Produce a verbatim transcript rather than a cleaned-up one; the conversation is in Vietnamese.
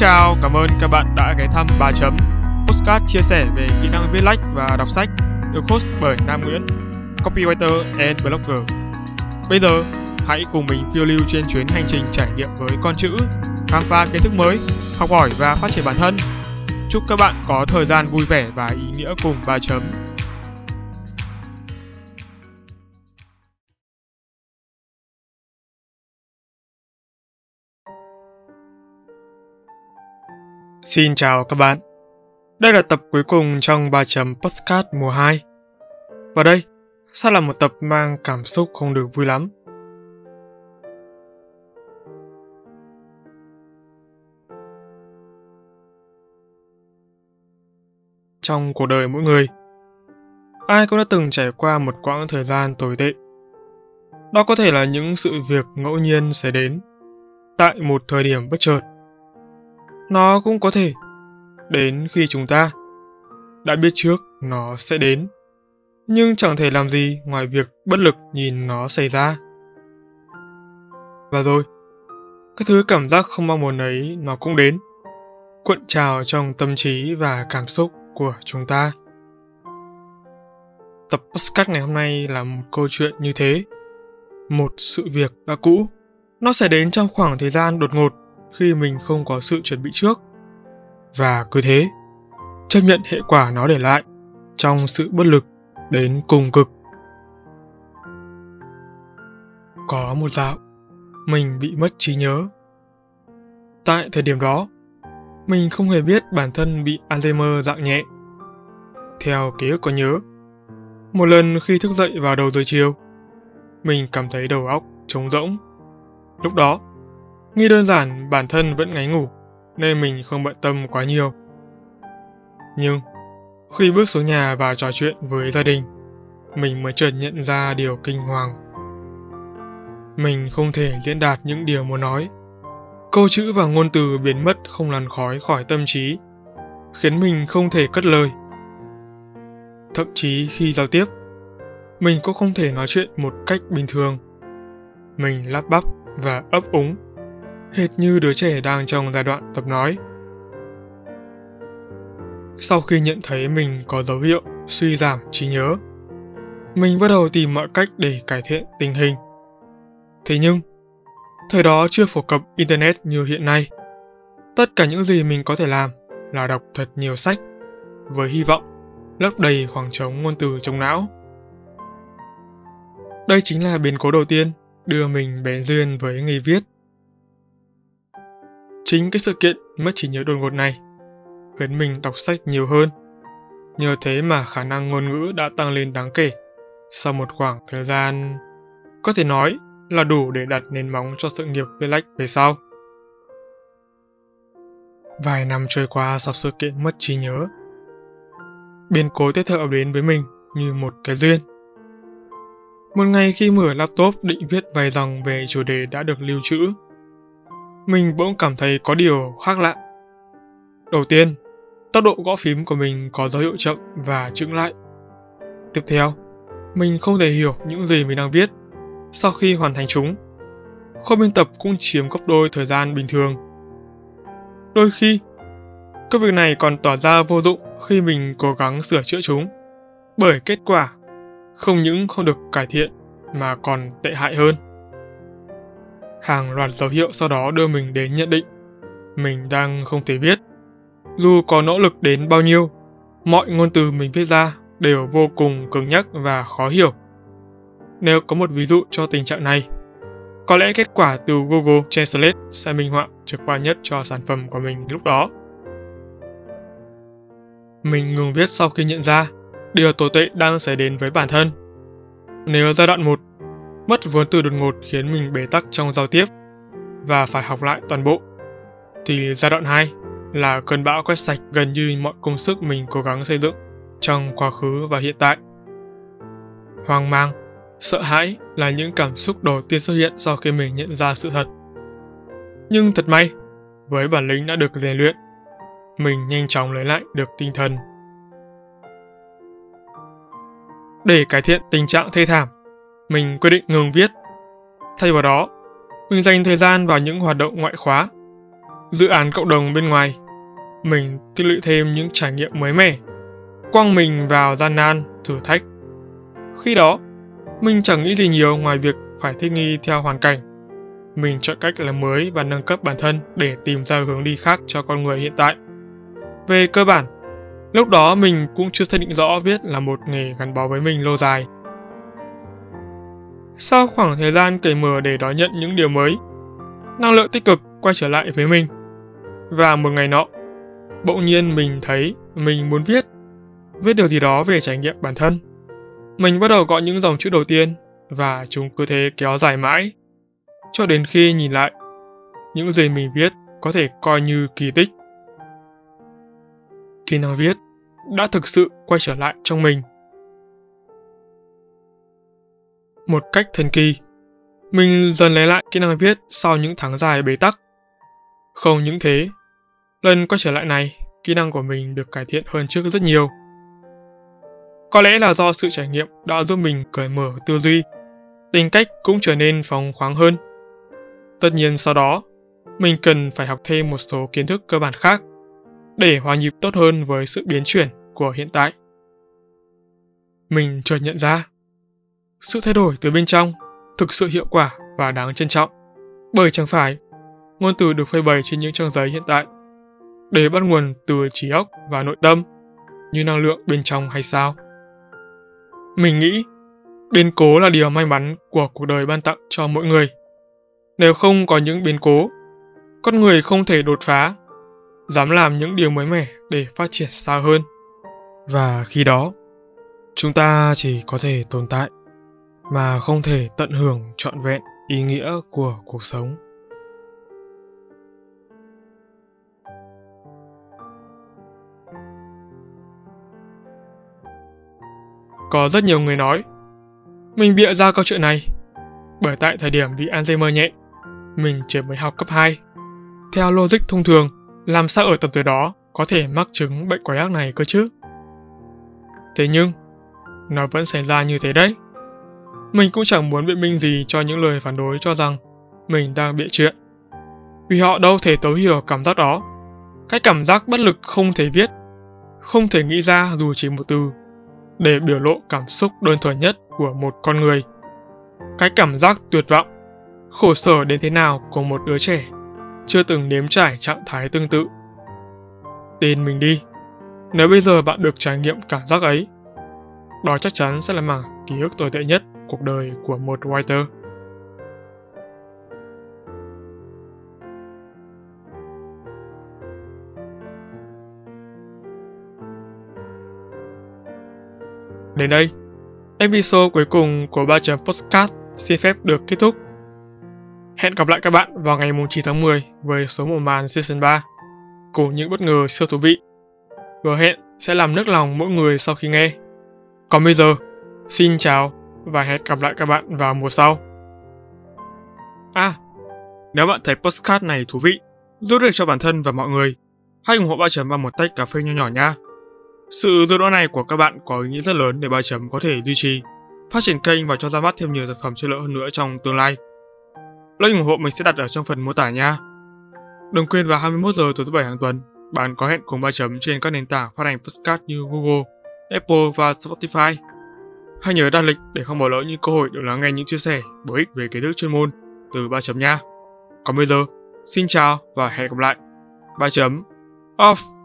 chào, cảm ơn các bạn đã ghé thăm ba chấm podcast chia sẻ về kỹ năng viết lách và đọc sách, được host bởi Nam Nguyễn, copywriter and blogger. Bây giờ hãy cùng mình phiêu lưu trên chuyến hành trình trải nghiệm với con chữ, khám phá kiến thức mới, học hỏi và phát triển bản thân. Chúc các bạn có thời gian vui vẻ và ý nghĩa cùng ba chấm. Xin chào các bạn. Đây là tập cuối cùng trong ba chấm podcast mùa hai. Và đây sẽ là một tập mang cảm xúc không được vui lắm. Trong cuộc đời mỗi người, ai cũng đã từng trải qua một quãng thời gian tồi tệ. Đó có thể là những sự việc ngẫu nhiên xảy đến tại một thời điểm bất chợt. Nó cũng có thể đến khi chúng ta đã biết trước nó sẽ đến, nhưng chẳng thể làm gì ngoài việc bất lực nhìn nó xảy ra. Và rồi, cái thứ cảm giác không mong muốn ấy nó cũng đến, cuộn trào trong tâm trí và cảm xúc của chúng ta. Tập podcast ngày hôm nay là một câu chuyện như thế. Một sự việc đã cũ, nó sẽ đến trong khoảng thời gian đột ngột khi mình không có sự chuẩn bị trước. Và cứ thế, chấp nhận hệ quả nó để lại trong sự bất lực đến cùng cực. Có một dạo, mình bị mất trí nhớ. Tại thời điểm đó, mình không hề biết bản thân bị Alzheimer dạng nhẹ. Theo ký ức có nhớ, một lần khi thức dậy vào đầu giờ chiều, mình cảm thấy đầu óc trống rỗng. Lúc đó, nghĩ đơn giản bản thân vẫn ngáy ngủ nên mình không bận tâm quá nhiều. Nhưng khi bước xuống nhà và trò chuyện với gia đình, mình mới chợt nhận ra điều kinh hoàng. Mình không thể diễn đạt những điều muốn nói. Câu chữ và ngôn từ biến mất không làn khói khỏi tâm trí, khiến mình không thể cất lời. Thậm chí khi giao tiếp, mình cũng không thể nói chuyện một cách bình thường. Mình lắp bắp và ấp úng, hệt như đứa trẻ đang trong giai đoạn tập nói. Sau khi nhận thấy mình có dấu hiệu suy giảm trí nhớ, mình bắt đầu tìm mọi cách để cải thiện tình hình. Thế nhưng, thời đó chưa phổ cập Internet như hiện nay. Tất cả những gì mình có thể làm là đọc thật nhiều sách, với hy vọng lấp đầy khoảng trống ngôn từ trong não. Đây chính là biến cố đầu tiên đưa mình bén duyên với nghề viết. Chính cái sự kiện mất trí nhớ đột ngột này khiến mình đọc sách nhiều hơn. Nhờ thế mà khả năng ngôn ngữ đã tăng lên đáng kể sau một khoảng thời gian, có thể nói là đủ để đặt nền móng cho sự nghiệp viết lách về sau. Vài năm trôi qua sau sự kiện mất trí nhớ, biến cố tiếp theo đến với mình như một cái duyên. Một ngày khi mở laptop định viết vài dòng về chủ đề đã được lưu trữ, mình bỗng cảm thấy có điều khác lạ. Đầu tiên, tốc độ gõ phím của mình có dấu hiệu chậm và chững lại. Tiếp theo, mình không thể hiểu những gì mình đang viết sau khi hoàn thành chúng. Khâu biên tập cũng chiếm gấp đôi thời gian bình thường. Đôi khi, công việc này còn tỏ ra vô dụng khi mình cố gắng sửa chữa chúng, bởi kết quả không những không được cải thiện mà còn tệ hại hơn. Hàng loạt dấu hiệu sau đó đưa mình đến nhận định mình đang không thể viết. Dù có nỗ lực đến bao nhiêu, mọi ngôn từ mình viết ra đều vô cùng cứng nhắc và khó hiểu. Nếu có một ví dụ cho tình trạng này, có lẽ kết quả từ Google Translate sẽ minh họa trực quan nhất cho sản phẩm của mình lúc đó. Mình ngừng viết sau khi nhận ra điều tồi tệ đang xảy đến với bản thân. Nếu giai đoạn một, mất vốn từ đột ngột khiến mình bế tắc trong giao tiếp và phải học lại toàn bộ, thì giai đoạn hai là cơn bão quét sạch gần như mọi công sức mình cố gắng xây dựng trong quá khứ và hiện tại. Hoang mang, sợ hãi là những cảm xúc đầu tiên xuất hiện sau khi mình nhận ra sự thật. Nhưng thật may, với bản lĩnh đã được rèn luyện, mình nhanh chóng lấy lại được tinh thần. Để cải thiện tình trạng thê thảm, mình quyết định ngừng viết. Thay vào đó, mình dành thời gian vào những hoạt động ngoại khóa. dự án cộng đồng bên ngoài, mình tích lũy thêm những trải nghiệm mới mẻ, quăng mình vào gian nan, thử thách. Khi đó, mình chẳng nghĩ gì nhiều ngoài việc phải thích nghi theo hoàn cảnh. Mình chọn cách làm mới và nâng cấp bản thân để tìm ra hướng đi khác cho con người hiện tại. Về cơ bản, lúc đó mình cũng chưa xác định rõ viết là một nghề gắn bó với mình lâu dài. Sau khoảng thời gian cởi mở để đón nhận những điều mới, năng lượng tích cực quay trở lại với mình. Và một ngày nọ, bỗng nhiên mình thấy mình muốn viết, viết điều gì đó về trải nghiệm bản thân. Mình bắt đầu gõ những dòng chữ đầu tiên và chúng cứ thế kéo dài mãi. Cho đến khi nhìn lại, những gì mình viết có thể coi như kỳ tích. Kỹ năng viết đã thực sự quay trở lại trong mình. Một cách thần kỳ, mình dần lấy lại kỹ năng viết sau những tháng dài bế tắc. Không những thế, lần quay trở lại này, kỹ năng của mình được cải thiện hơn trước rất nhiều. Có lẽ là do sự trải nghiệm đã giúp mình cởi mở tư duy, tính cách cũng trở nên phóng khoáng hơn. Tất nhiên sau đó, mình cần phải học thêm một số kiến thức cơ bản khác để hòa nhịp tốt hơn với sự biến chuyển của hiện tại. Mình chợt nhận ra, sự thay đổi từ bên trong thực sự hiệu quả và đáng trân trọng, bởi chẳng phải ngôn từ được phơi bày trên những trang giấy hiện tại để bắt nguồn từ trí óc và nội tâm như năng lượng bên trong hay sao. Mình nghĩ biến cố là điều may mắn của cuộc đời ban tặng cho mỗi người. Nếu không có những biến cố, con người không thể đột phá, dám làm những điều mới mẻ để phát triển xa hơn. Và khi đó, chúng ta chỉ có thể tồn tại mà không thể tận hưởng trọn vẹn ý nghĩa của cuộc sống. Có rất nhiều người nói, mình bịa ra câu chuyện này, bởi tại thời điểm bị Alzheimer nhẹ, mình chỉ mới học cấp hai. Theo logic thông thường, làm sao ở tầm tuổi đó có thể mắc chứng bệnh quái ác này cơ chứ? Thế nhưng, nó vẫn xảy ra như thế đấy. Mình cũng chẳng muốn biện minh gì cho những lời phản đối cho rằng mình đang bịa chuyện, vì họ đâu thể thấu hiểu cảm giác đó. Cái cảm giác bất lực không thể viết, không thể nghĩ ra dù chỉ một từ để biểu lộ cảm xúc đơn thuần nhất của một con người. Cái cảm giác tuyệt vọng, khổ sở đến thế nào của một đứa trẻ chưa từng nếm trải trạng thái tương tự. Tin mình đi, nếu bây giờ bạn được trải nghiệm cảm giác ấy, đó chắc chắn sẽ là mảng ký ức tồi tệ nhất cuộc đời của một writer. Đến đây, episode cuối cùng của ba chấm Podcast xin phép được kết thúc. Hẹn gặp lại các bạn vào ngày chín tháng mười với số một màn Season ba, cùng những bất ngờ siêu thú vị. Hứa hẹn sẽ làm nức lòng mỗi người sau khi nghe. Còn bây giờ, xin chào và hẹn gặp lại các bạn vào mùa sau. À, nếu bạn thấy podcast này thú vị, giúp được cho bản thân và mọi người, hãy ủng hộ ba chấm bằng một tách cà phê nho nhỏ nha. Sự giúp đỡ này của các bạn có ý nghĩa rất lớn để ba chấm có thể duy trì, phát triển kênh và cho ra mắt thêm nhiều sản phẩm chất lượng hơn nữa trong tương lai. Link ủng hộ mình sẽ đặt ở trong phần mô tả nha. Đừng quên vào hai mươi mốt giờ tối thứ bảy hàng tuần, bạn có hẹn cùng ba chấm trên các nền tảng phát hành podcast như Google, Apple và Spotify. Hãy nhớ đặt lịch để không bỏ lỡ những cơ hội được lắng nghe những chia sẻ bổ ích về kiến thức chuyên môn từ ba chấm nha. Còn bây giờ, xin chào và hẹn gặp lại. ba chấm off.